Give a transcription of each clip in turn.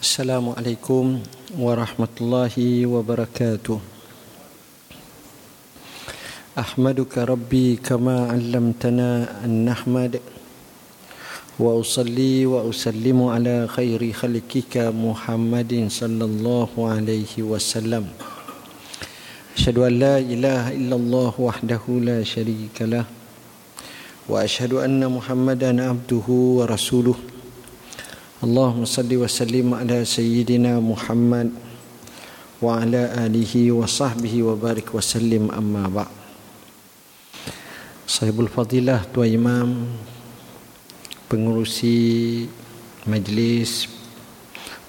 Assalamualaikum warahmatullahi wabarakatuh. Ahmaduka Rabbi kama 'allamtana an nahmad wa usalli wa usallimu ala khairi khalqika Muhammadin sallallahu alaihi wasallam. Asyhadu an la ilaha illallah wahdahu la syarikalah wa asyhadu anna Muhammadan abduhu wa rasuluh. Allahumma salli wa sallim ala sayyidina Muhammad wa ala alihi wa sahbihi wa barik wa sallim, amma ba'd. Sahibul Fadilah Tuan Imam, pengurusi majlis,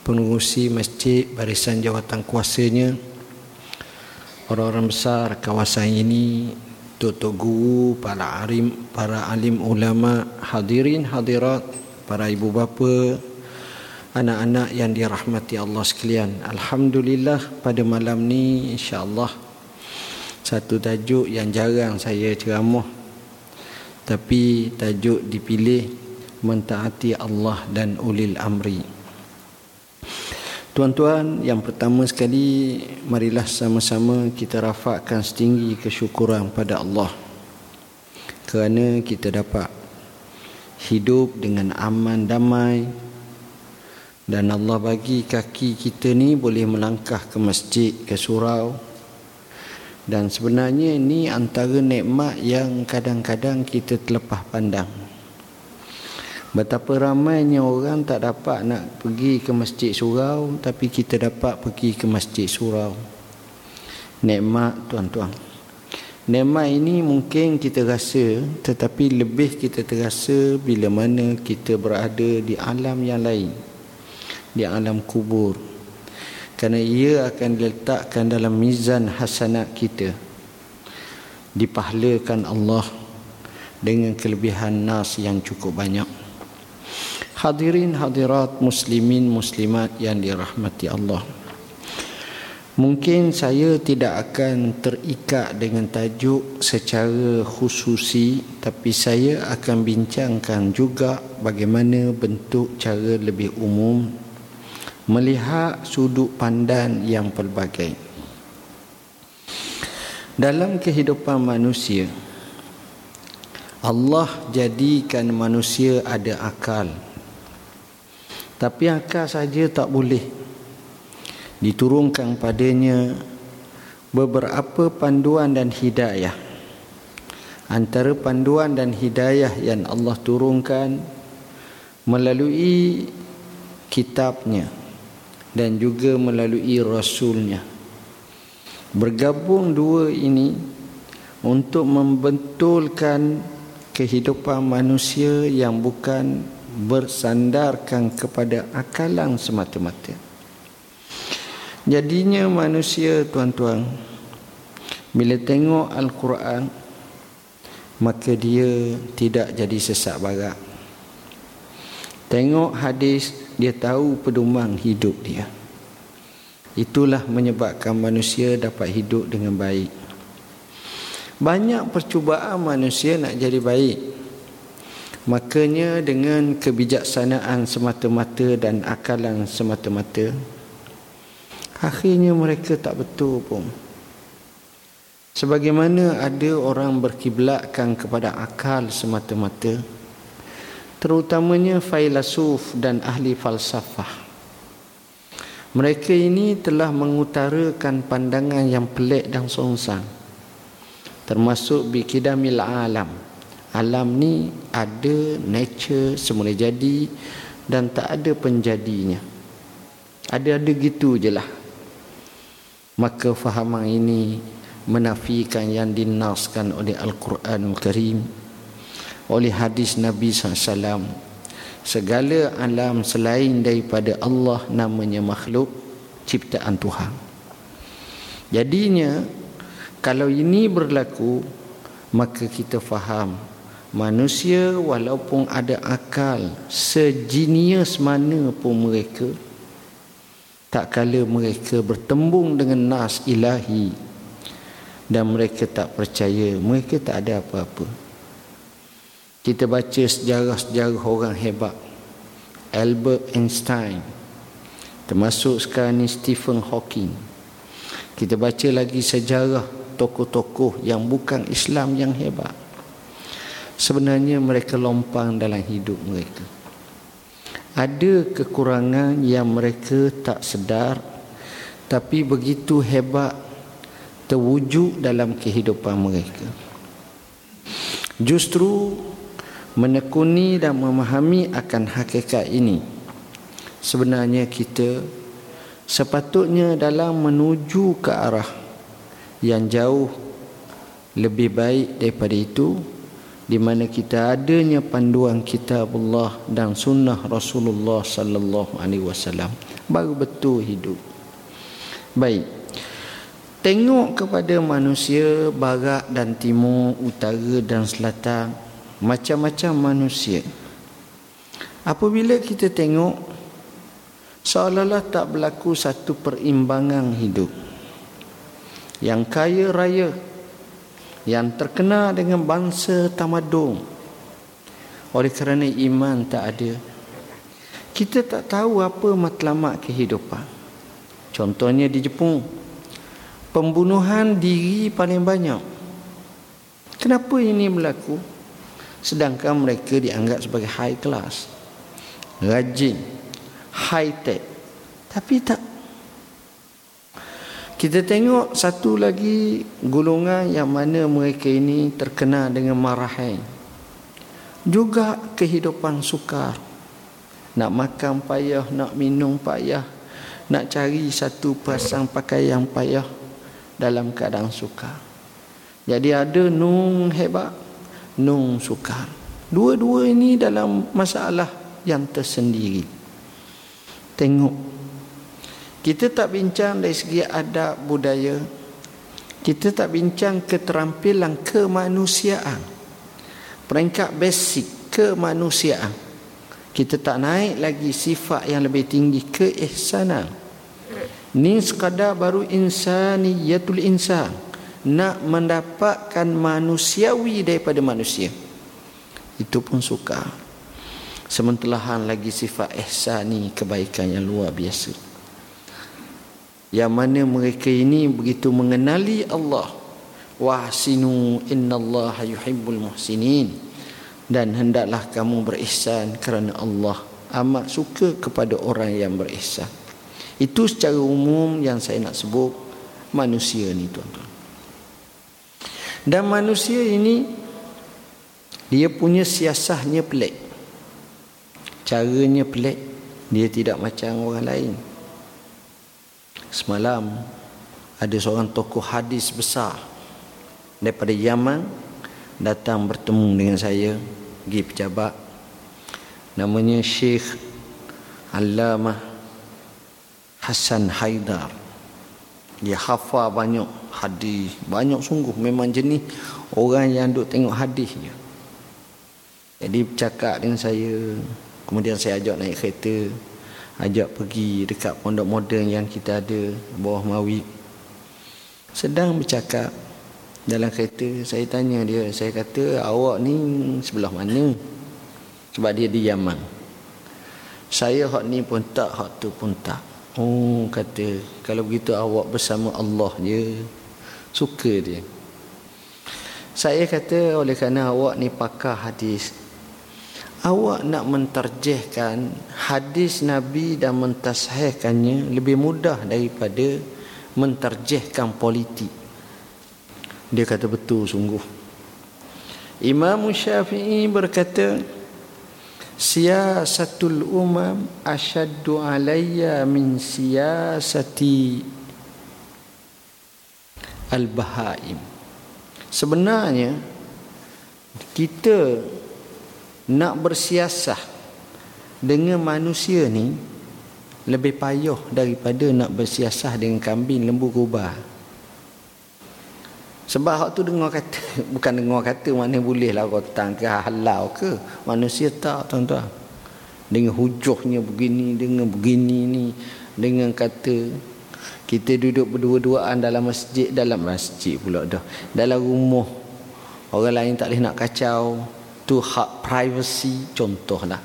pengurusi masjid, barisan jawatan kuasanya, orang-orang besar kawasan ini, tok-tok guru, para alim ulama, hadirin hadirat, para ibu bapa, anak-anak yang dirahmati Allah sekalian. Alhamdulillah, pada malam ni insya-Allah satu tajuk yang jarang saya ceramah, tapi tajuk dipilih mentaati Allah dan ulil amri. Tuan-tuan, yang pertama sekali marilah sama-sama kita rafakkan setinggi kesyukuran pada Allah kerana kita dapat hidup dengan aman damai, dan Allah bagi kaki kita ni boleh melangkah ke masjid, ke surau. Dan sebenarnya ni antara nikmat yang kadang-kadang kita terlepas pandang. Betapa ramainya orang tak dapat nak pergi ke masjid surau, tapi kita dapat pergi ke masjid surau. Nikmat tuan-tuan. Nikmat ini mungkin kita rasa, tetapi lebih kita terasa bila mana kita berada di alam yang lain, di alam kubur, kerana ia akan diletakkan dalam mizan hasanat kita, dipahlakan Allah dengan kelebihan nas yang cukup banyak. Hadirin hadirat, muslimin muslimat yang dirahmati Allah, mungkin saya tidak akan terikat dengan tajuk secara khususi, tapi saya akan bincangkan juga bagaimana bentuk cara lebih umum melihat sudut pandang yang pelbagai. Dalam kehidupan manusia, Allah jadikan manusia ada akal, tapi akal saja tak boleh. Diturunkan padanya beberapa panduan dan hidayah. Antara panduan dan hidayah yang Allah turunkan melalui kitabnya dan juga melalui Rasulnya. Bergabung dua ini untuk membentulkan kehidupan manusia yang bukan bersandarkan kepada akalan semata-mata. Jadinya manusia tuan-tuan, bila tengok Al-Quran, maka dia tidak jadi sesak barak. Tengok hadis, dia tahu pedoman hidup dia. Itulah menyebabkan manusia dapat hidup dengan baik. Banyak percubaan manusia nak jadi baik. Makanya dengan kebijaksanaan semata-mata dan akalan semata-mata, akhirnya mereka tak betul pun. Sebagaimana ada orang berkiblatkan kepada akal semata-mata, terutamanya filsuf dan ahli falsafah. Mereka ini telah mengutarakan pandangan yang pelik dan songsang, termasuk bikidamil alam. Alam ni ada nature semula jadi dan tak ada penjadinya. Ada-ada gitu je lah. Maka fahaman ini menafikan yang dinaskan oleh Al-Quranul Karim, oleh hadis Nabi SAW. Segala alam selain daripada Allah namanya makhluk, ciptaan Tuhan. Jadinya kalau ini berlaku, maka kita faham manusia walaupun ada akal sejenius mana pun mereka, tak kala mereka bertembung dengan nas ilahi dan mereka tak percaya, mereka tak ada apa-apa. Kita baca sejarah-sejarah orang hebat, Albert Einstein, Termasuk sekarang ni Stephen Hawking. Kita baca lagi sejarah tokoh-tokoh yang bukan Islam yang hebat. Sebenarnya mereka lompang dalam hidup mereka. Ada kekurangan yang mereka tak sedar, tapi begitu hebat terwujud dalam kehidupan mereka. Justru menekuni dan memahami akan hakikat ini, sebenarnya kita sepatutnya dalam menuju ke arah yang jauh lebih baik daripada itu, di mana kita adanya panduan kitabullah dan sunnah Rasulullah sallallahu alaihi wasallam, baru betul hidup. Baik. Tengok kepada manusia barat dan timur, utara dan selatan, macam-macam manusia. Apabila kita tengok, seolah-olah tak berlaku satu perimbangan hidup. Yang kaya raya, yang terkenal dengan bangsa tamadun, oleh kerana iman tak ada, kita tak tahu apa matlamat kehidupan. Contohnya di Jepun, pembunuhan diri paling banyak. Kenapa ini berlaku? Sedangkan mereka dianggap sebagai high class, rajin, high tech. Tapi tak. Kita tengok satu lagi golongan yang mana mereka ini terkenal dengan marahan. Juga kehidupan sukar. Nak makan payah, nak minum payah, nak cari satu pasang pakaian payah, dalam keadaan sukar. Jadi ada nung hebat, nung sukar. Dua-dua ini dalam masalah yang tersendiri. Tengok. Kita tak bincang dari segi adab budaya. Kita tak bincang keterampilan kemanusiaan. Peringkat basic kemanusiaan. Kita tak naik lagi sifat yang lebih tinggi, keihsanan. Ni sekadar baru insaniyatul insan, nak mendapatkan manusiawi daripada manusia. Itu pun sukar. Sementelahan lagi sifat ihsani, kebaikan yang luar biasa. Yang mana mereka ini begitu mengenali Allah. Wahsinu innallaha yuhibbul muhsinin. Dan hendaklah kamu berihsan kerana Allah amat suka kepada orang yang berihsan. Itu secara umum yang saya nak sebut manusia ni, tuan-tuan. Dan manusia ini, dia punya siasahnya pelik. Caranya pelik. Dia tidak macam orang lain. Semalam, ada seorang tokoh hadis besar daripada Yaman datang bertemu dengan saya, pergi pejabat. Namanya Syekh Alamah Hassan Haidar. Dia hafal banyak hadis, banyak sungguh. Memang jenis orang yang duk tengok hadis je. Jadi bercakap dengan saya, kemudian saya ajak naik kereta, ajak pergi dekat pondok moden yang kita ada bawah Mawi. Sedang bercakap dalam kereta, saya tanya dia, saya kata, awak ni sebelah mana? Sebab dia di Yaman. Saya hak ni pun tak, hak tu pun tak. Oh, kata, kalau begitu awak bersama Allah je. Suka dia. Saya kata, oleh kerana awak ni pakar hadis, awak nak menterjehkan hadis Nabi dan mentasahihkannya lebih mudah daripada menterjehkan politik. Dia kata betul sungguh. Imam Syafi'i berkata, siyasatul umam asyaddu alayya min siyasati al-bahaim. Sebenarnya kita nak bersiasah dengan manusia ni lebih payah daripada nak bersiasah dengan kambing, lembu, kubah. Sebab hak tu dengar kata, bukan dengar kata mana bolehlah rotang ke halau ke. Manusia tak, tuan-tuan. Dengan hujahnya begini, dengan begini ni, dengan kata kita duduk berdua-duaan dalam masjid pula dah. Dalam rumah orang lain tak boleh nak kacau, tu hak privacy contohlah.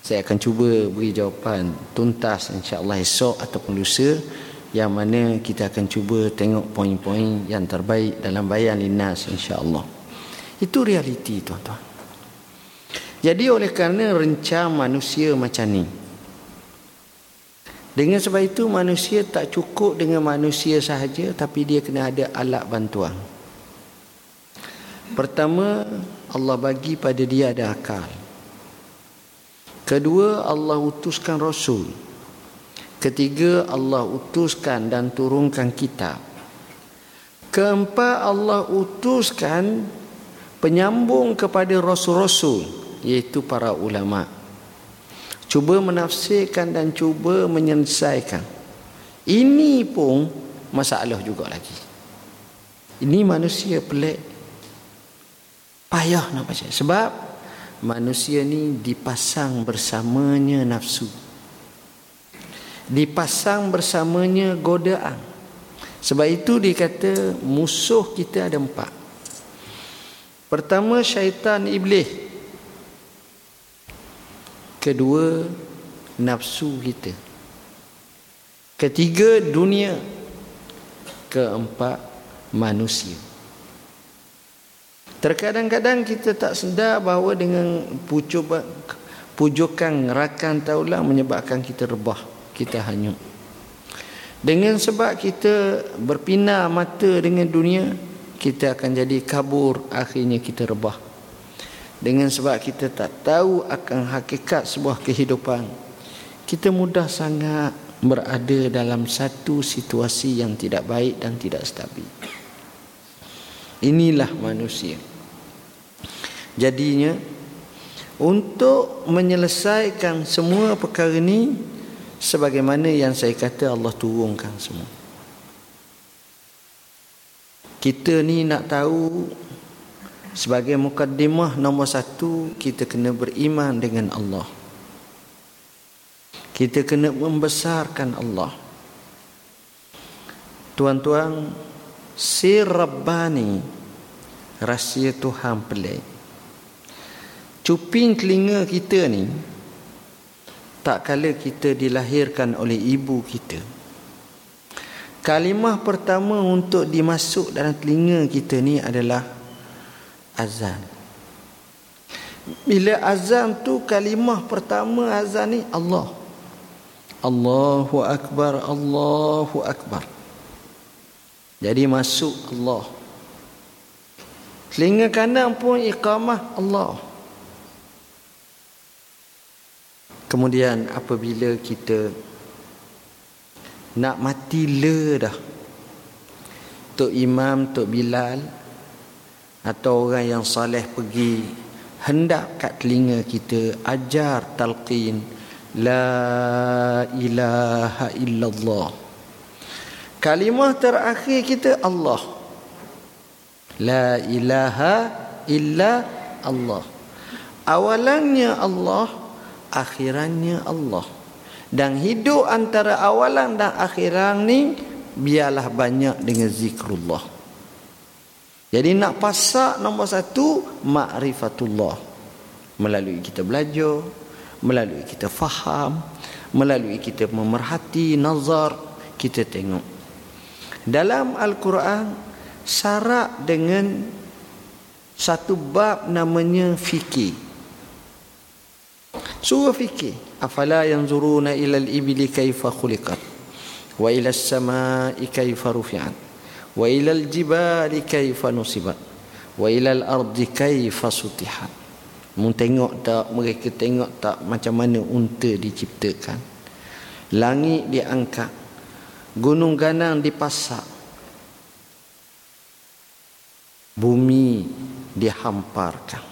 Saya akan cuba beri jawapan tuntas insya-Allah esok ataupun lusa, yang mana kita akan cuba tengok poin-poin yang terbaik dalam bayan linnas insya-Allah. Itu realiti tuan-tuan. Jadi oleh kerana rencah manusia macam ni, dengan sebab itu manusia tak cukup dengan manusia sahaja, tapi dia kena ada alat bantuan. Pertama, Allah bagi pada dia ada akal. Kedua, Allah utuskan Rasul. Ketiga, Allah utuskan dan turunkan kitab. Keempat, Allah utuskan penyambung kepada Rasul-Rasul, iaitu para ulama. Cuba menafsirkan dan cuba menyelesaikan. Ini pun masalah juga lagi. Ini manusia pelik. Payah nak baca. Sebab manusia ni dipasang bersamanya nafsu. Dipasang bersamanya godaan. Sebab itu dikata musuh kita ada empat. Pertama, syaitan iblis. Kedua, nafsu kita. Ketiga, dunia. Keempat, manusia. Terkadang-kadang kita tak sedar bahawa dengan pujukan rakan taulah menyebabkan kita rebah, kita hanyut. Dengan sebab kita berpina mata dengan dunia, kita akan jadi kabur, akhirnya kita rebah. Dengan sebab kita tak tahu akan hakikat sebuah kehidupan, kita mudah sangat berada dalam satu situasi yang tidak baik dan tidak stabil. Inilah manusia. Jadinya untuk menyelesaikan semua perkara ini, sebagaimana yang saya kata, Allah turunkan semua. Kita ni nak tahu, sebagai mukaddimah nombor satu, kita kena beriman dengan Allah. Kita kena membesarkan Allah. Tuan-tuan, sir Rabbani, rahsia Tuhan pelik. Cuping telinga kita ni, tak kala kita dilahirkan oleh ibu kita, kalimah pertama untuk dimasuk dalam telinga kita ni adalah azan. Bila azan tu, kalimah pertama azan ni Allah. Allahu Akbar, Allahu Akbar. Jadi masuk Allah. Telinga kanan pun iqamah Allah. Kemudian apabila kita nak mati le dah, Tok Imam, Tok Bilal atau orang yang saleh pergi, hendak kat telinga kita ajar talqin la ilaha illallah. Kalimah terakhir kita Allah. La ilaha illa Allah. Awalannya Allah, akhirannya Allah. Dan hidup antara awalan dan akhiran ni, biarlah banyak dengan zikrullah. Jadi nak pasak nombor satu, ma'rifatullah. Melalui kita belajar, melalui kita faham, melalui kita memerhati, nazar, kita tengok. Dalam Al-Quran syarat dengan satu bab namanya fikir. Surah fikir. Afala yanzuruna ilal ibli kaifa khuliqat wa ilas samaa'i kaifa rufi'at wa ilal jibali kaifa nusibat wa ilal ardi kaifa sutihat. Tengok tak mereka, tengok tak macam mana unta diciptakan, langit diangkat, gunung ganang dipasak, bumi dihamparkan.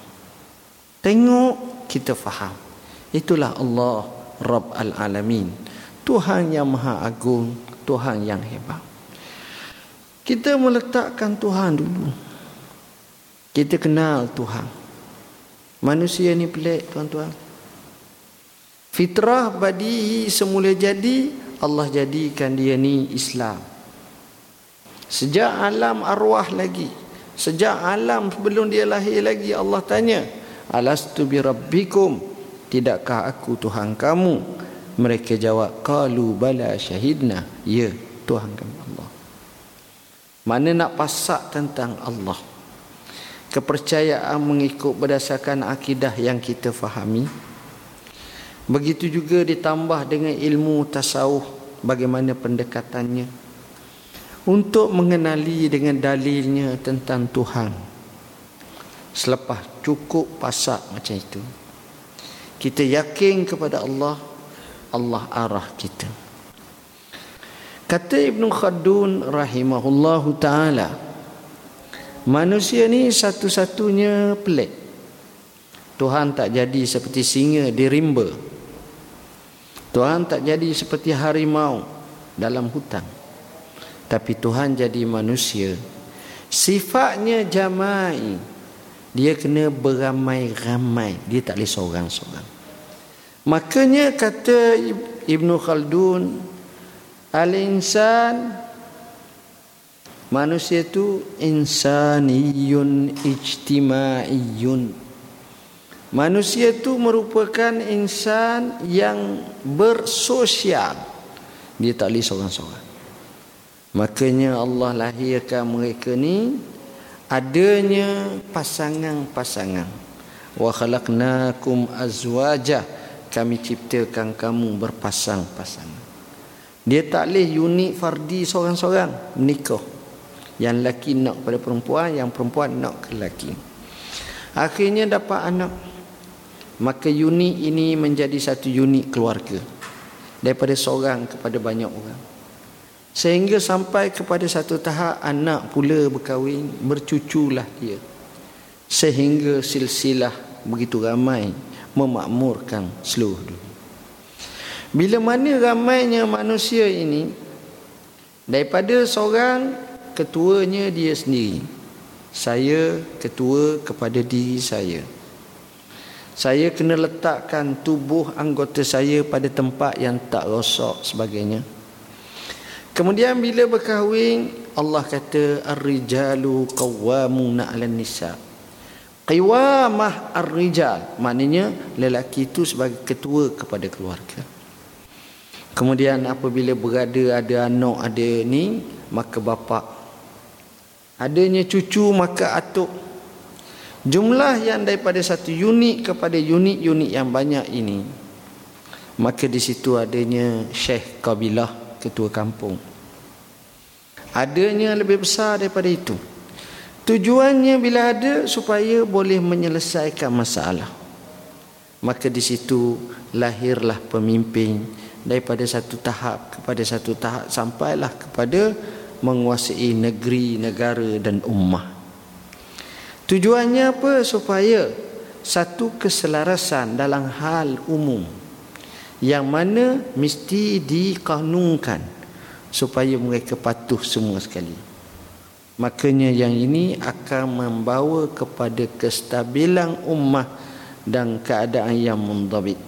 Tengok kita faham. Itulah Allah Rabb Al-Alamin, Tuhan yang Maha Agung, Tuhan yang hebat. Kita meletakkan Tuhan dulu. Kita kenal Tuhan. Manusia ni pelik tuan-tuan. Fitrah badihi semula jadi, Allah jadikan dia ni Islam. Sejak alam arwah lagi, sejak alam sebelum dia lahir lagi, Allah tanya, alastu birabbikum? tidakkah aku Tuhan kamu? Mereka jawab, qalu bala syahidna, ya Tuhan kami Allah. Mana nak pasak tentang Allah? Kepercayaan mengikut berdasarkan akidah yang kita fahami. Begitu juga ditambah dengan ilmu tasawuf, bagaimana pendekatannya untuk mengenali dengan dalilnya tentang Tuhan. Selepas cukup pasak macam itu, kita yakin kepada Allah, Allah arah kita. Kata Ibn Khaldun rahimahullahu ta'ala, manusia ni satu-satunya pelik. Tuhan tak jadi seperti singa dirimba. Tuhan tak jadi seperti harimau dalam hutan. Tapi Tuhan jadi manusia. Sifatnya jamai. Dia kena beramai-ramai. Dia tak boleh seorang-seorang. Makanya kata Ibn Khaldun, al-insan, manusia itu insaniyun ijtimaiyun. Manusia itu merupakan insan yang bersosial. Dia tak boleh seorang-seorang. Makanya Allah lahirkan mereka ni adanya pasangan-pasangan. Wa khalaqnakum azwaja, kami ciptakan kamu berpasang-pasangan. Dia tak boleh unik fardi seorang-seorang menikah. Yang lelaki nak pada perempuan, yang perempuan nak ke lelaki. Akhirnya dapat anak. Maka unit ini menjadi satu unit keluarga. Daripada seorang kepada banyak orang. Sehingga sampai kepada satu tahap anak pula berkahwin, bercuculah dia. Sehingga silsilah begitu ramai memakmurkan seluruh dunia. Bila mana ramainya manusia ini, daripada seorang ketuanya dia sendiri. Saya ketua kepada diri saya. Saya kena letakkan tubuh anggota saya pada tempat yang tak rosak sebagainya. Kemudian bila berkahwin, Allah kata ar-rijalu qawwamuna 'alan nisa. Qiwamah ar-rijal, maknanya lelaki itu sebagai ketua kepada keluarga. Kemudian apabila berada ada anak ada ni, maka bapak. Adanya cucu maka atuk. Jumlah yang daripada satu unit kepada unit-unit yang banyak ini, maka di situ adanya syekh kabilah, ketua kampung. Adanya lebih besar daripada itu. Tujuannya bila ada supaya boleh menyelesaikan masalah. Maka di situ lahirlah pemimpin daripada satu tahap kepada satu tahap sampailah kepada menguasai negeri, negara dan ummah. Tujuannya apa? Supaya satu keselarasan dalam hal umum yang mana mesti dikanunkan supaya mereka patuh semua sekali. Makanya yang ini akan membawa kepada kestabilan ummah dan keadaan yang mundabit.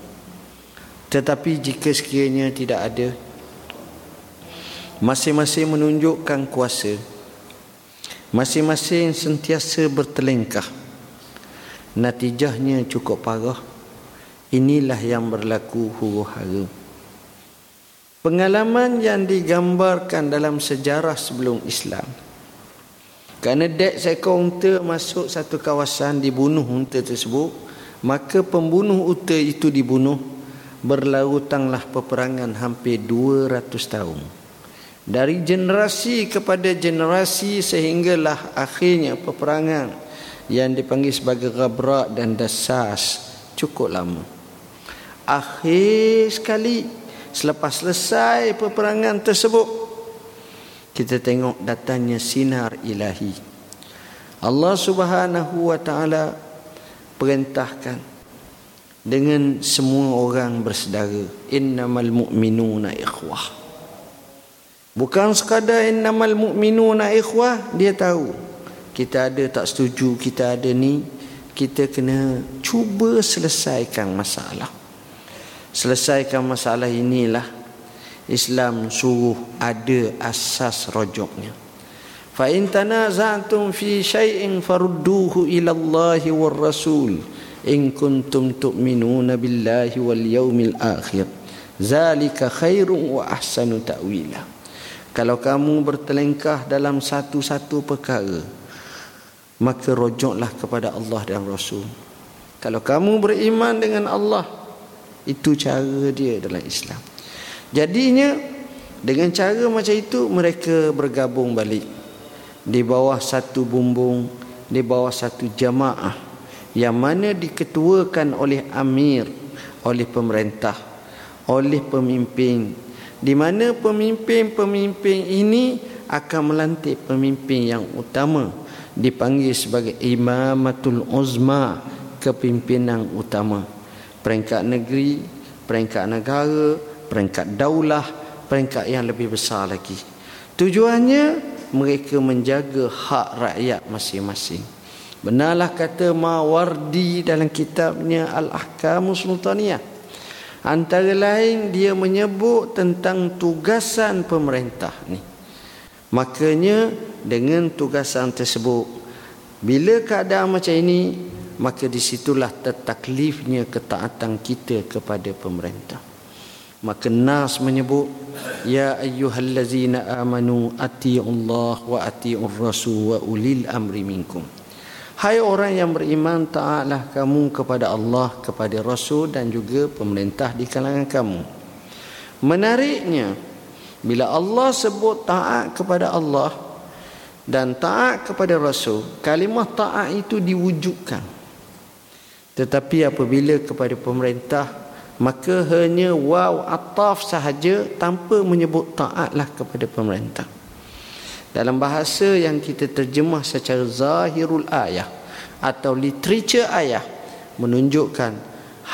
Tetapi jika sekiranya tidak ada, masing-masing menunjukkan kuasa, masing-masing sentiasa bertelengkah, natijahnya cukup parah. Inilah yang berlaku huru-hara. Pengalaman yang digambarkan dalam sejarah sebelum Islam. Kerana dek seekor unta masuk satu kawasan, dibunuh unta tersebut, maka pembunuh unta itu dibunuh. Berlautanglah peperangan hampir 200 tahun. Dari generasi kepada generasi sehinggalah akhirnya peperangan yang dipanggil sebagai Ghabrak dan Dasas cukup lama. Akhir sekali selepas selesai peperangan tersebut, kita tengok datangnya sinar ilahi. Allah Subhanahu wa ta'ala perintahkan dengan semua orang bersaudara. Innamal mu'minuna ikhwah. Bukan sekadar innamal mu'minuna ikhwah. Dia tahu kita ada tak setuju, kita ada ni. Kita kena cuba selesaikan masalah. Selesaikan masalah inilah Islam suruh ada asas rojoknya. Fa in tanaza'tum fi syai'in farudduhu ila Allah war rasul in kuntum tu'minuna billahi wal yaumil akhir, zalika khairun wa ahsanu ta'wila. Kalau kamu bertelengkah dalam satu-satu perkara, maka rujuklah kepada Allah dan Rasul. Kalau kamu beriman dengan Allah, itu cara dia dalam Islam. Jadinya dengan cara macam itu mereka bergabung balik di bawah satu bumbung, di bawah satu jamaah yang mana diketuakan oleh amir, oleh pemerintah, oleh pemimpin, di mana pemimpin-pemimpin ini akan melantik pemimpin yang utama, dipanggil sebagai imamatul uzma, kepimpinan utama, peringkat negeri, peringkat negara, peringkat daulah, peringkat yang lebih besar lagi. Tujuannya mereka menjaga hak rakyat masing-masing. Benarlah kata Mawardi dalam kitabnya Al-Ahkam Sultaniyah, antara lain dia menyebut tentang tugasan pemerintah ni. Makanya dengan tugasan tersebut, bila keadaan macam ini, maka disitulah tertaklifnya ketaatan kita kepada pemerintah. Maka Nas menyebut, ya ayyuhallazina amanu ati'ullah wa ati'ur rasul wa ulil amri minkum. Hai orang yang beriman, taatlah kamu kepada Allah, kepada Rasul dan juga pemerintah di kalangan kamu. Menariknya, bila Allah sebut taat kepada Allah dan taat kepada Rasul, kalimah taat itu diwujudkan. Tetapi apabila kepada pemerintah, maka hanya waw ataf sahaja tanpa menyebut taatlah kepada pemerintah. Dalam bahasa yang kita terjemah secara zahirul ayah atau literature ayah menunjukkan,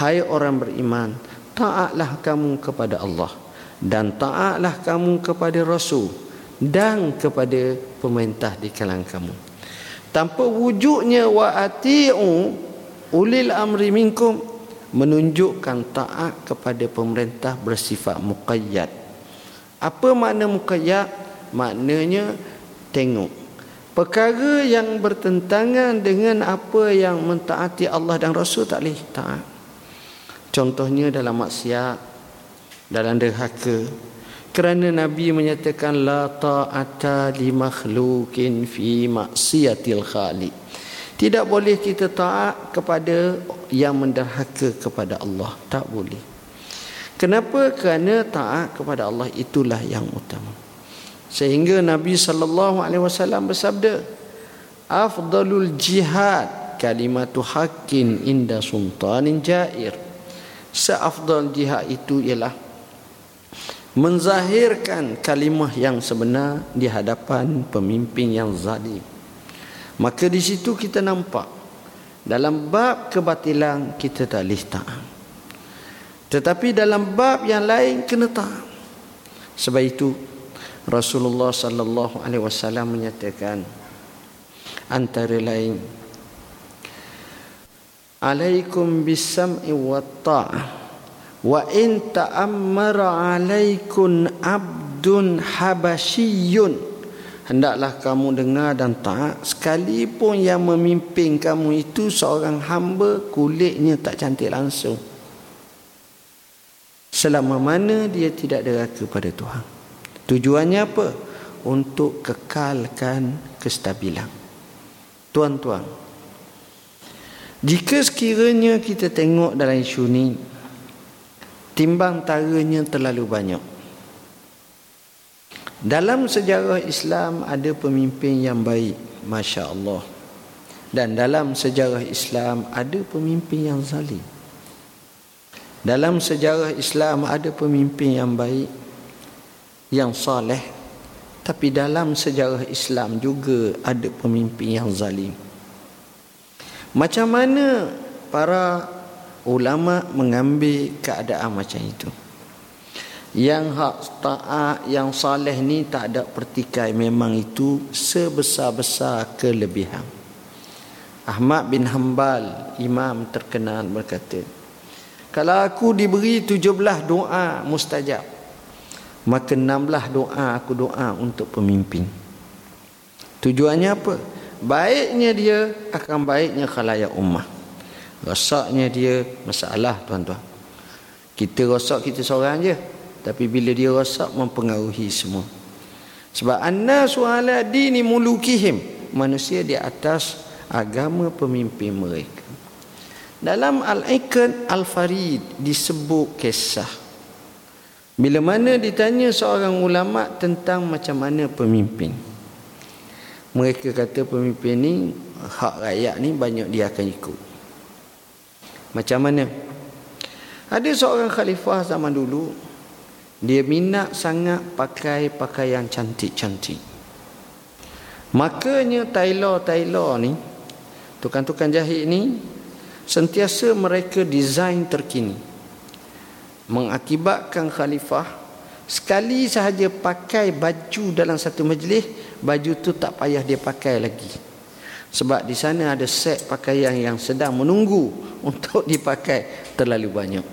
hai orang beriman, taatlah kamu kepada Allah dan taatlah kamu kepada Rasul dan kepada pemerintah di kalangan kamu. Tanpa wujudnya wa ati'u ulil amri minkum menunjukkan taat kepada pemerintah bersifat muqayyad. Apa makna muqayyad? Maknanya tengok perkara yang bertentangan dengan apa yang mentaati Allah dan Rasul tak boleh taat. Contohnya dalam maksiat, dalam derhaka, kerana Nabi menyatakan la ta'ata li makhluqin fi maksiatil khaliq. Tidak boleh kita taat kepada yang menderhaka kepada Allah. Tak boleh. Kenapa? Kerana taat kepada Allah itulah yang utama. Sehingga Nabi SAW bersabda, afdalul jihad kalimatu haqqin inda sultanin jair. Seafdal jihad itu ialah menzahirkan kalimah yang sebenar di hadapan pemimpin yang zalim. Maka di situ kita nampak dalam bab kebatilan kita tak boleh taat, tetapi dalam bab yang lain kena taat. Sebab itu Rasulullah sallallahu alaihi wasallam menyatakan antara lain, alaikum bisam'i watta'ah wa in ta'ammara alaikum abdun habasyiyyun. Hendaklah kamu dengar dan taat sekalipun yang memimpin kamu itu seorang hamba kulitnya tak cantik langsung, selama mana dia tidak derhaka pada Tuhan. Tujuannya apa? Untuk kekalkan kestabilan. Tuan-tuan, jika sekiranya kita tengok dalam isu ni, timbang taranya terlalu banyak. Dalam sejarah Islam ada pemimpin yang baik, Masya Allah. Dan dalam sejarah Islam ada pemimpin yang zalim. Dalam sejarah Islam ada pemimpin yang baik, yang saleh. Tapi dalam sejarah Islam juga ada pemimpin yang zalim. Macam mana para ulama mengambil keadaan macam itu? Yang hak taat, yang salih ni tak ada pertikai, memang itu sebesar-besar kelebihan. Ahmad bin Hanbal, imam terkenal, berkata, kalau aku diberi 17 doa mustajab, maka 16 doa aku doa untuk pemimpin. Tujuannya apa? Baiknya dia akan baiknya khalayak ummah, Rosaknya dia masalah, tuan-tuan. Kita rosak kita seorang je, tapi bila dia rosak mempengaruhi semua. Sebab annasu ala dini mulukihim, manusia di atas agama pemimpin mereka. Dalam Al-Iqad Al-Farid disebut kisah bila mana ditanya seorang ulama tentang macam mana pemimpin. Mereka kata pemimpin ni, hak rakyat ni banyak dia akan ikut. Macam mana? Ada seorang khalifah zaman dulu, dia minat sangat pakai pakaian cantik-cantik. Makanya tailor-tailor ni, tukang-tukang jahit ni, sentiasa mereka desain terkini. Mengakibatkan khalifah sekali sahaja pakai baju dalam satu majlis, baju tu tak payah dia pakai lagi, sebab di sana ada set pakaian yang sedang menunggu untuk dipakai terlalu banyak.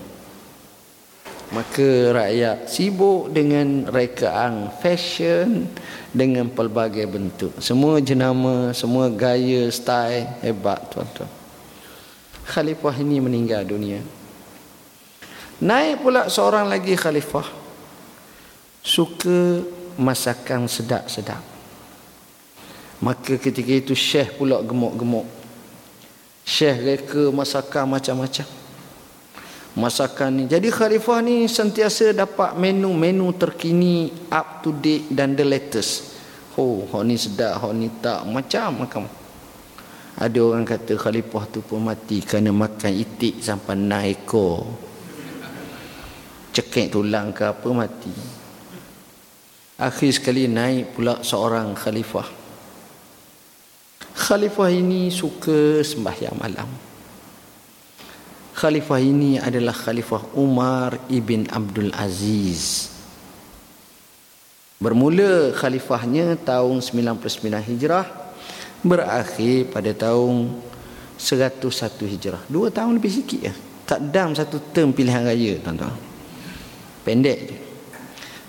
Maka rakyat sibuk dengan rekaan fashion dengan pelbagai bentuk, semua jenama, semua gaya, style. Hebat, tuan-tuan. Khalifah ini meninggal dunia. Naik pula seorang lagi khalifah, suka masakan sedap-sedap. Maka ketika itu syekh pula gemuk-gemuk. Syekh reka masakan macam-macam. Masakan ni. Jadi khalifah ni sentiasa dapat menu-menu terkini, up to date dan the latest. Oh, hok ni sedap, hok ni tak, macam-macam. Ada orang kata khalifah tu pun mati kerana makan itik sampai 6 ekor. Cekik tulang ke apa, mati. Akhir sekali naik pula seorang khalifah. Khalifah ini suka sembahyang malam. Khalifah ini adalah Khalifah Umar Ibn Abdul Aziz. Bermula khalifahnya tahun 99 Hijrah, berakhir pada tahun 101 Hijrah. 2 tahun lebih sikit ya. Tak dam 1 term pilihan raya, tuan-tuan. Pendek je.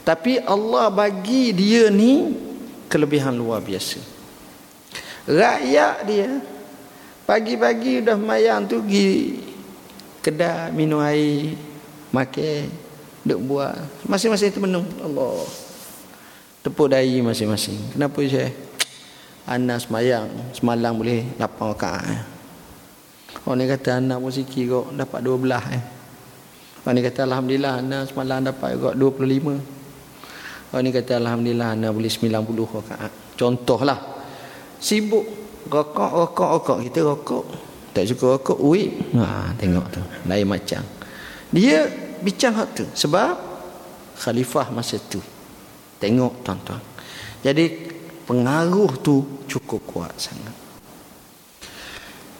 Tapi Allah bagi dia ni kelebihan luar biasa. Rakyat dia pagi-pagi dah mayang tu pergi kedai minum air, makan, duk buat. Masing-masing termenung. Allah. Tepuk dahi masing-masing. Kenapa saya? Anas mayang semalam boleh 8 rakaat. Orang ni kata anak pun sikit kok dapat 12 Orang ni kata alhamdulillah ana semalam dapat juga 25. Orang ni kata alhamdulillah ana boleh 90 rakaat. Contohlah. Sibuk rokok. Kita rokok. Tak suka rokok, uip. Ha, tengok tu. Lain macam. Dia bincang hak tu sebab khalifah masa tu. Tengok tuan-tuan. Jadi pengaruh tu cukup kuat sangat.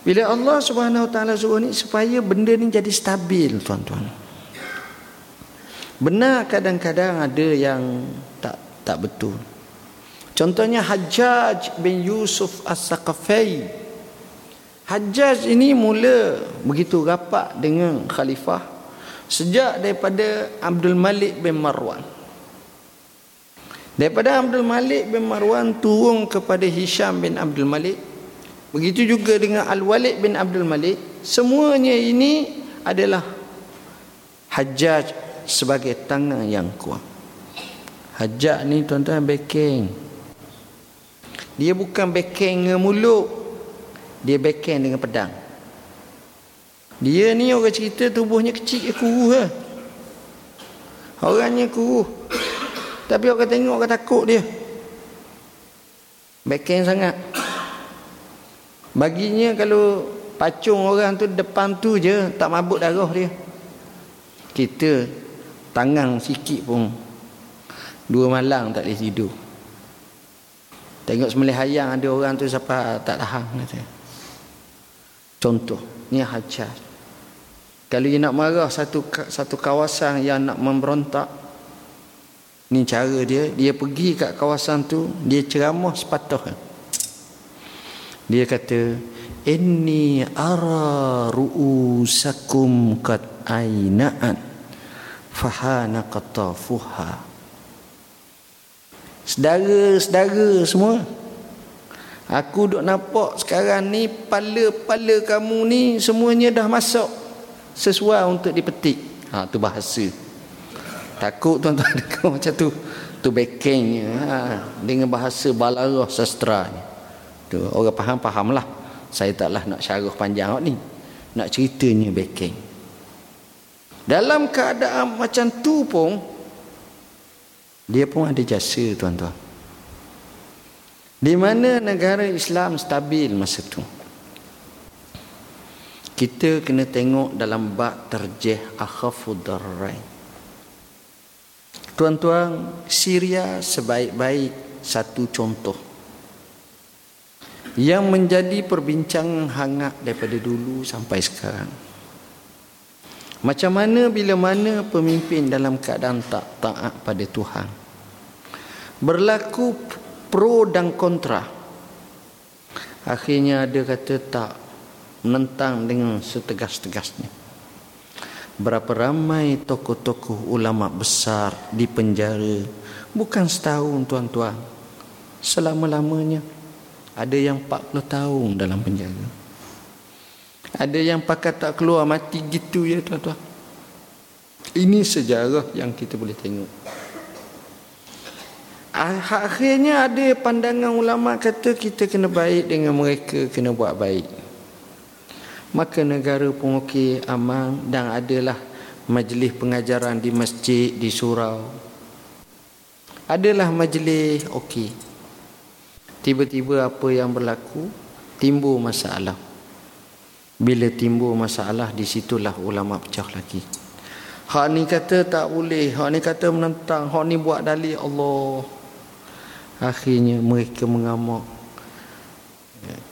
Bila Allah Subhanahu Wa Taala suruh ni supaya benda ni jadi stabil, tuan-tuan. Benar kadang-kadang ada yang tak betul. Contohnya Hajjaj bin Yusuf As-Sakafai. Hajjaj ini mula begitu rapat dengan khalifah sejak daripada Abdul Malik bin Marwan. Daripada Abdul Malik bin Marwan turun kepada Hisyam bin Abdul Malik. Begitu juga dengan Al-Walid bin Abdul Malik. Semuanya ini adalah Hajjaj sebagai tangan yang kuat. Hajjaj ni tuan-tuan backing. Dia bukan backing dengan mulut, dia backing dengan pedang. Dia ni orang cerita tubuhnya kecil, kuruh lah. Orangnya kuruh, tapi orang tengok orang takut dia. Backing sangat. Baginya kalau pacung orang tu depan tu je, tak mabuk darah dia. Kita tangan sikit pun 2 malam tak boleh tidur. Tengok sembelih hayang ada orang tu siapa tak tahan kata. Contoh ni Hajjaj. Kalau dia nak marah satu kawasan yang nak memberontak, ni cara dia. Dia pergi kat kawasan tu, dia ceramah sepatah. Dia kata, inni ara ru'usakum qad aina'an fahana qatafuha. Sedara-sedara semua, Aku duk nampak sekarang ni pala-pala kamu ni semuanya dah masak sesuai untuk dipetik. Ha, tu bahasa. Takut tuan-tuan dengar macam tu. Tu backingnya. Ha, dengan bahasa balarah sastra ni. Tu orang faham-fahamlah. Saya taklah nak syarah panjang awak ni. Nak ceritanya backing. Dalam keadaan macam tu pun dia pun ada jasa tuan-tuan. Di mana negara Islam stabil masa tu? Kita kena tengok dalam bab terjih akhafud darrain. Tuan-tuan, Syria sebaik-baik satu contoh yang menjadi perbincangan hangat daripada dulu sampai sekarang. Macam mana bila mana pemimpin dalam keadaan tak taat pada Tuhan. Berlaku pro dan kontra. Akhirnya ada kata tak, menentang dengan setegas-tegasnya. Berapa ramai tokoh-tokoh ulama besar di penjara, bukan setahun tuan-tuan, selama-lamanya. Ada yang 40 tahun dalam penjara. Ada yang pakat tak keluar, mati gitu ya tuan-tuan. Ini sejarah yang kita boleh tengok. Akhirnya ada pandangan ulama kata kita kena baik dengan mereka, kena buat baik. Maka negara pun okey, aman, dan adalah majlis pengajaran di masjid, di surau. Adalah majlis okey. Tiba-tiba apa yang berlaku, timbul masalah. Bila timbul masalah, di situlah ulama pecah lagi. Hak ni kata tak boleh, hak ni kata menentang, hak ni buat dalil Allah. Akhirnya mereka mengamuk.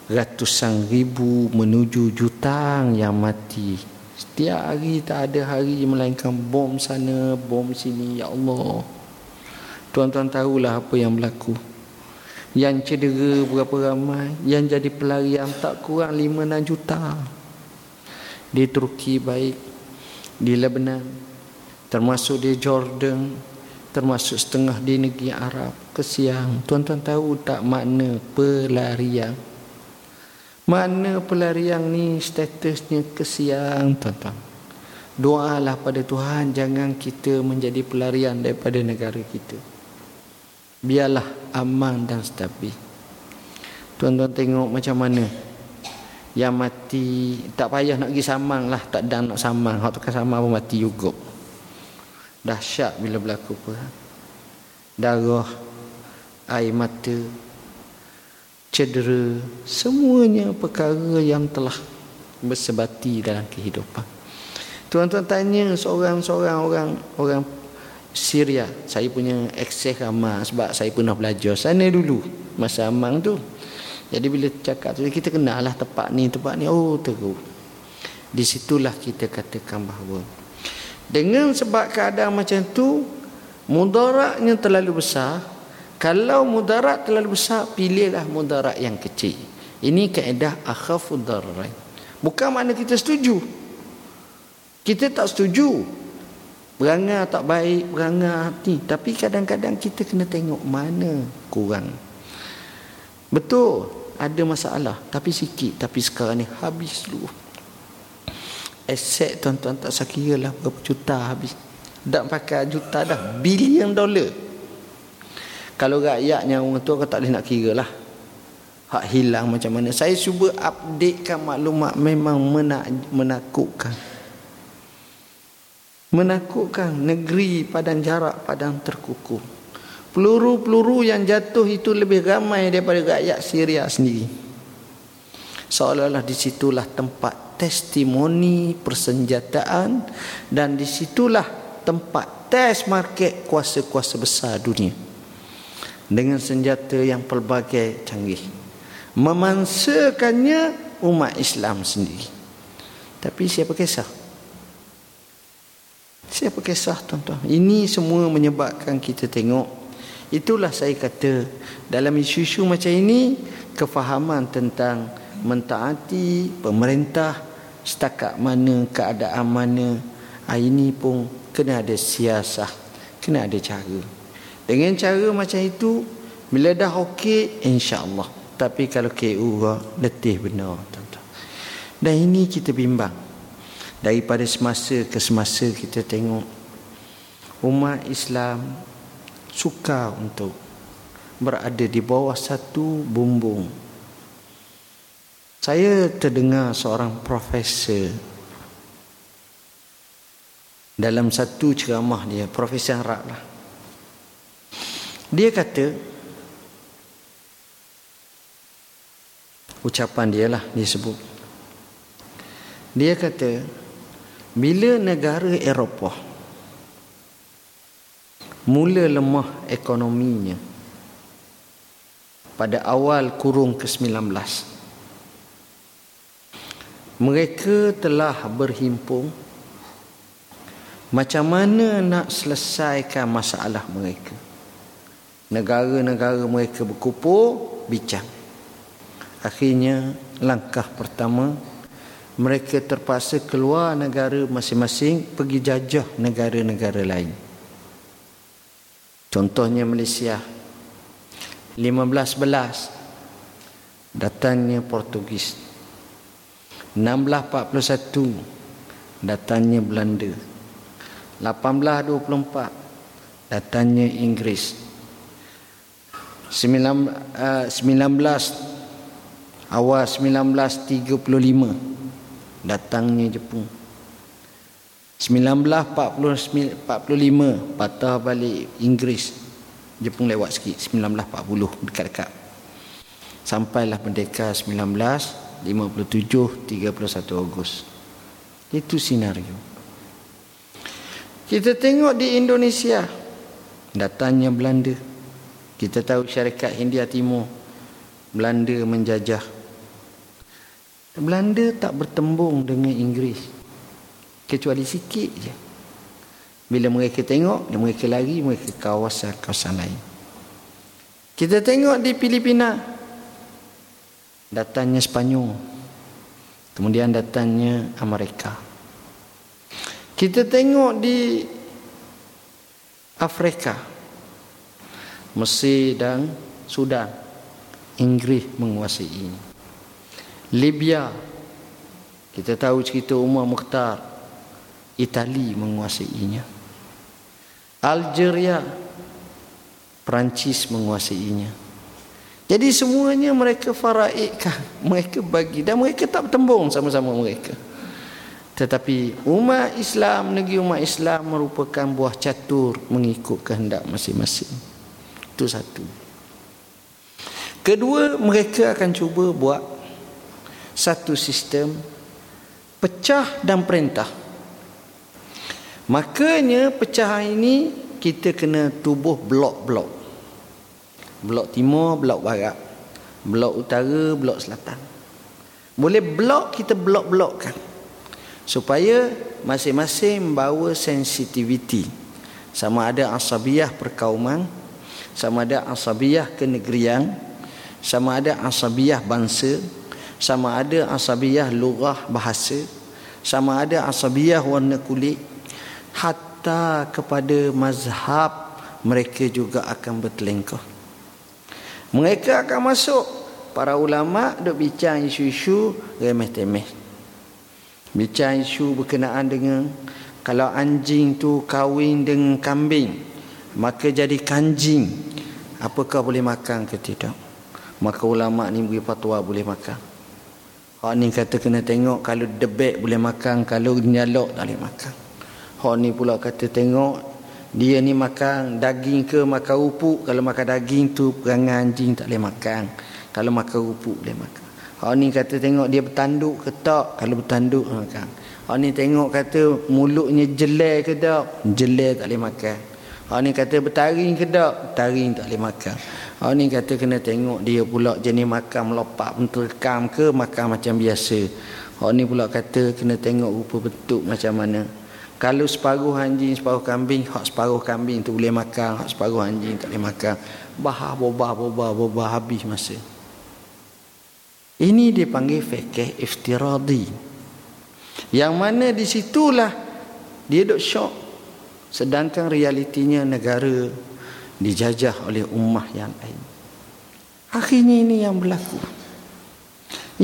Ratusan ribu menuju jutaan yang mati. Setiap hari tak ada hari melainkan bom sana, bom sini. Ya Allah. Tuan-tuan tahulah apa yang berlaku. Yang cedera berapa ramai, yang jadi pelarian tak kurang 5-6 juta. Di Turki baik, di Lebanon, termasuk di Jordan, termasuk setengah di negeri Arab. Kesian. Tuan-tuan tahu tak makna pelarian? Makna pelarian ni statusnya kesian tuan-tuan. Doalah pada Tuhan jangan kita menjadi pelarian daripada negara kita. Biarlah aman dan stabil. Tuan-tuan tengok macam mana. Yang mati tak payah nak pergi samang lah, tak dan nak samang. Hak tukar samang pun mati juga. Dahsyat bila berlaku perang. Darah, air mata, cedera, semuanya perkara yang telah bersebati dalam kehidupan. Tuan-tuan tanya seorang-seorang orang Syria. Saya punya akses amal sebab saya pernah belajar sana dulu masa amang tu. Jadi bila cakap tu kita kenal lah tempat ni. Oh teruk. Di situlah kita katakan bahawa dengan sebab keadaan macam tu, mudaratnya terlalu besar. Kalau mudarat terlalu besar, pilihlah mudarat yang kecil. Ini kaedah akhafud darrain. Bukan makna kita setuju. Kita tak setuju. Berangan tak baik, berangan hati. Tapi kadang-kadang kita kena tengok mana kurang. Betul, ada masalah. Tapi sikit. Tapi sekarang ni habis seluruh. Aset tuan-tuan tak sakira lah berapa juta habis. Tak pakai juta dah, bilion dolar. Kalau rakyatnya orang tu, aku tak boleh nak kira lah. Hak hilang macam mana. Saya cuba updatekan maklumat, memang menakutkan. Menakutkan negeri padang jarak, padang terkukur. Peluru-peluru yang jatuh itu lebih ramai daripada rakyat Syria sendiri. Seolah-olah disitulah tempat testimoni persenjataan dan disitulah tempat test market kuasa-kuasa besar dunia dengan senjata yang pelbagai canggih memansakannya umat Islam sendiri. Tapi siapa kisah tuan-tuan? Ini semua menyebabkan kita tengok. Itulah saya kata dalam isu-isu macam ini kefahaman tentang mentaati pemerintah setakat mana, keadaan mana, ini pun kena ada siasah, kena ada cara. Dengan cara macam itu, bila dah okey, insya-Allah Tapi kalau KU letih benar tuan-tuan. Dan ini kita bimbang. Daripada semasa ke semasa kita tengok umat Islam suka untuk berada di bawah satu bumbung. Saya terdengar seorang profesor dalam satu ceramah dia, profesor Arab lah. Dia kata, ucapan dia lah dia sebut. Dia kata, bila negara Eropah mula lemah ekonominya pada awal kurung ke-19, mereka telah berhimpun macam mana nak selesaikan masalah mereka. Negara-negara mereka berkumpul bincang. Akhirnya langkah pertama, mereka terpaksa keluar negara masing-masing pergi jajah negara-negara lain. Contohnya Malaysia 1511 datangnya Portugis, 1641 datangnya Belanda, 1824 datangnya Inggeris, 1935 datangnya Jepun, 1945 patah balik Inggeris, Jepun lewat sikit 1940 dekat-dekat, sampailah merdeka 1957, 31 Ogos. Itu senario. Kita tengok di Indonesia datangnya Belanda. Kita tahu syarikat Hindia Timur, Belanda menjajah. Belanda tak bertembung dengan Inggeris kecuali sikit je. Bila mereka tengok, mereka lari, mereka kawasan-kawasan lain. Kita tengok di Filipina, datangnya Sepanyol, kemudian datangnya Amerika. Kita tengok di Afrika, Mesir dan Sudan, Inggeris menguasai ini. Libya, kita tahu cerita Umar Mokhtar, Itali menguasainya. Algeria, Perancis menguasainya. Jadi semuanya mereka faraidkan, mereka bagi, dan mereka tak bertembung sama-sama mereka. Tetapi umat Islam, negeri umat Islam merupakan buah catur mengikut kehendak masing-masing. Itu satu. Kedua, mereka akan cuba buat satu sistem pecah dan perintah. Makanya pecahan ini kita kena tubuh blok-blok. Blok timur, blok barat, blok utara, blok selatan. Boleh blok, kita blok-blokkan supaya masing-masing bawa sensitiviti. Sama ada asabiah perkauman, sama ada asabiah kenegerian, sama ada asabiah bangsa, sama ada asabiah lugah bahasa, sama ada asabiah warna kulit. Hatta kepada mazhab mereka juga akan bertelengkar. Mereka akan masuk. Para ulama duk bincang isu-isu remeh-temeh. Bincang isu berkenaan dengan kalau anjing tu kahwin dengan kambing, maka jadi kanjing. Apakah boleh makan ke tidak? Maka ulama ni beri fatwa boleh makan. Hak ni kata kena tengok, kalau debek boleh makan, kalau nyalok tak boleh makan. Hak ni pula kata tengok, dia ni makan daging ke makan rupuk. Kalau makan daging tu perangai anjing tak boleh makan. Kalau makan rupuk boleh makan. Hak ni kata tengok dia bertanduk ke tak. Kalau bertanduk makan. Hak ni tengok kata mulutnya jelai ke tak. Jelai tak boleh makan. Hak ni kata bertaring ke tak. Bertaring tak boleh makan. Hak ni kata kena tengok dia pula jenis makan melopak menterkam ke makan macam biasa. Hak ni pula kata kena tengok rupa bentuk macam mana. Kalau separuh anjing, separuh kambing, hak separuh kambing tu boleh makan, hak separuh anjing tak boleh makan. Bah, habis masa. Ini dipanggil fiqh iftiradi. Yang mana di situlah dia dok syok. Sedangkan realitinya negara dijajah oleh ummah yang lain. Akhirnya ini yang berlaku.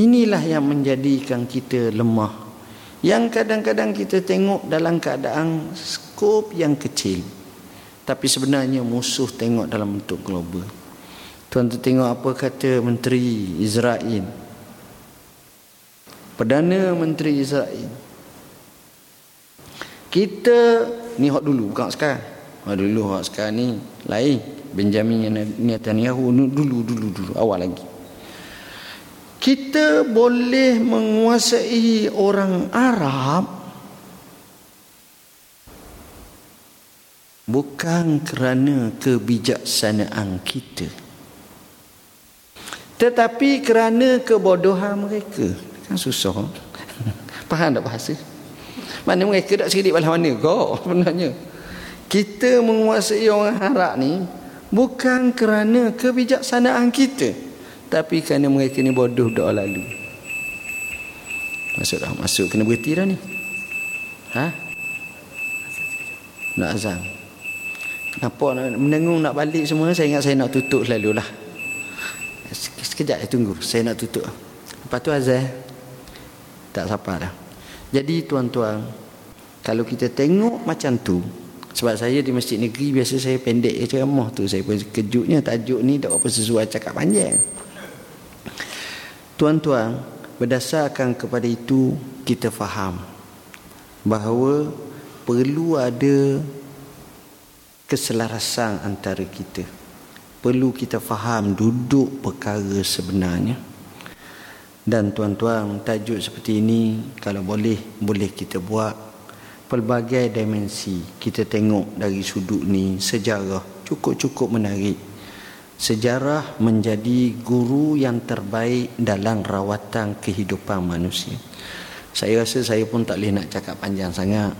Inilah yang menjadikan kita lemah, yang kadang-kadang kita tengok dalam keadaan skop yang kecil, tapi sebenarnya musuh tengok dalam bentuk global. Tuan tengok apa kata Menteri Israel, Perdana Menteri Israel. Kita ni hak dulu, bukan sekarang. Hak dulu, hak sekarang ni lain. Benjamin Netanyahu dulu awal lagi. Kita boleh menguasai orang Arab bukan kerana kebijaksanaan kita, tetapi kerana kebodohan mereka. Kan susah. Faham tak bahasa? Mana mereka tak sedik balas mana kau sebenarnya. Kita menguasai orang Arab ni bukan kerana kebijaksanaan kita, tapi kerana mereka ni bodoh doa lalu. Masuk kena berhenti dah ni. Nak azam. Kenapa nak mendengung nak balik semua? Saya ingat saya nak tutup selalulah. Sekejap saya tunggu. Saya nak tutup. Lepas tu azam. Tak sapa dah. Jadi tuan-tuan, kalau kita tengok macam tu, sebab saya di masjid negeri biasa saya pendek ceramah tu, saya pun kejutnya tajuk ni tak apa sesuai cakap panjang. Tuan-tuan, berdasarkan kepada itu kita faham bahawa perlu ada keselarasan antara kita. Perlu kita faham duduk perkara sebenarnya. Dan tuan-tuan, tajuk seperti ini kalau boleh kita buat pelbagai dimensi. Kita tengok dari sudut ni sejarah, cukup menarik. Sejarah menjadi guru yang terbaik dalam rawatan kehidupan manusia. Saya rasa saya pun tak boleh nak cakap panjang sangat.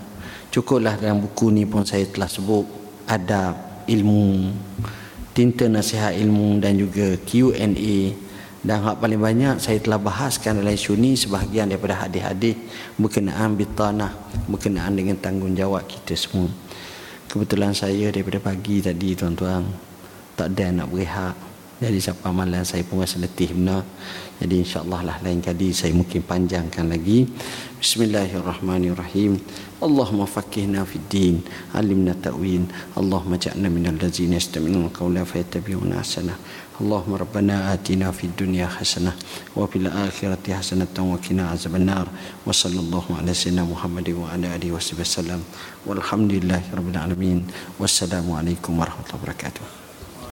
Cukuplah dalam buku ni pun saya telah sebut adab, ilmu, tinta nasihat ilmu dan juga Q&A. Dan hak paling banyak saya telah bahaskan dalam isu ni sebahagian daripada hadis-hadis berkenaan bitanah, berkenaan dengan tanggungjawab kita semua. Kebetulan saya daripada pagi tadi tuan-tuan tak ada nak berehat. Jadi sampai malam saya pun rasa letih benar. Jadi insya-Allah lah lain kali saya mungkin panjangkan lagi. Bismillahirrahmanirrahim. Allahumma faqihna fid din, alimna ta'wil, Allahumma ja'alna minal ladzina yastami'una al-qawla fayattabi'una ahsana. Allahumma rabbana atina fid dunya hasanah wa fil akhirati hasanatan wa qina azabannar. Wa sallallahu ala sayyidina Muhammadin wa ala alihi wasallam. Walhamdulillahirabbil alamin. Wassalamu alaikum warahmatullahi wabarakatuh.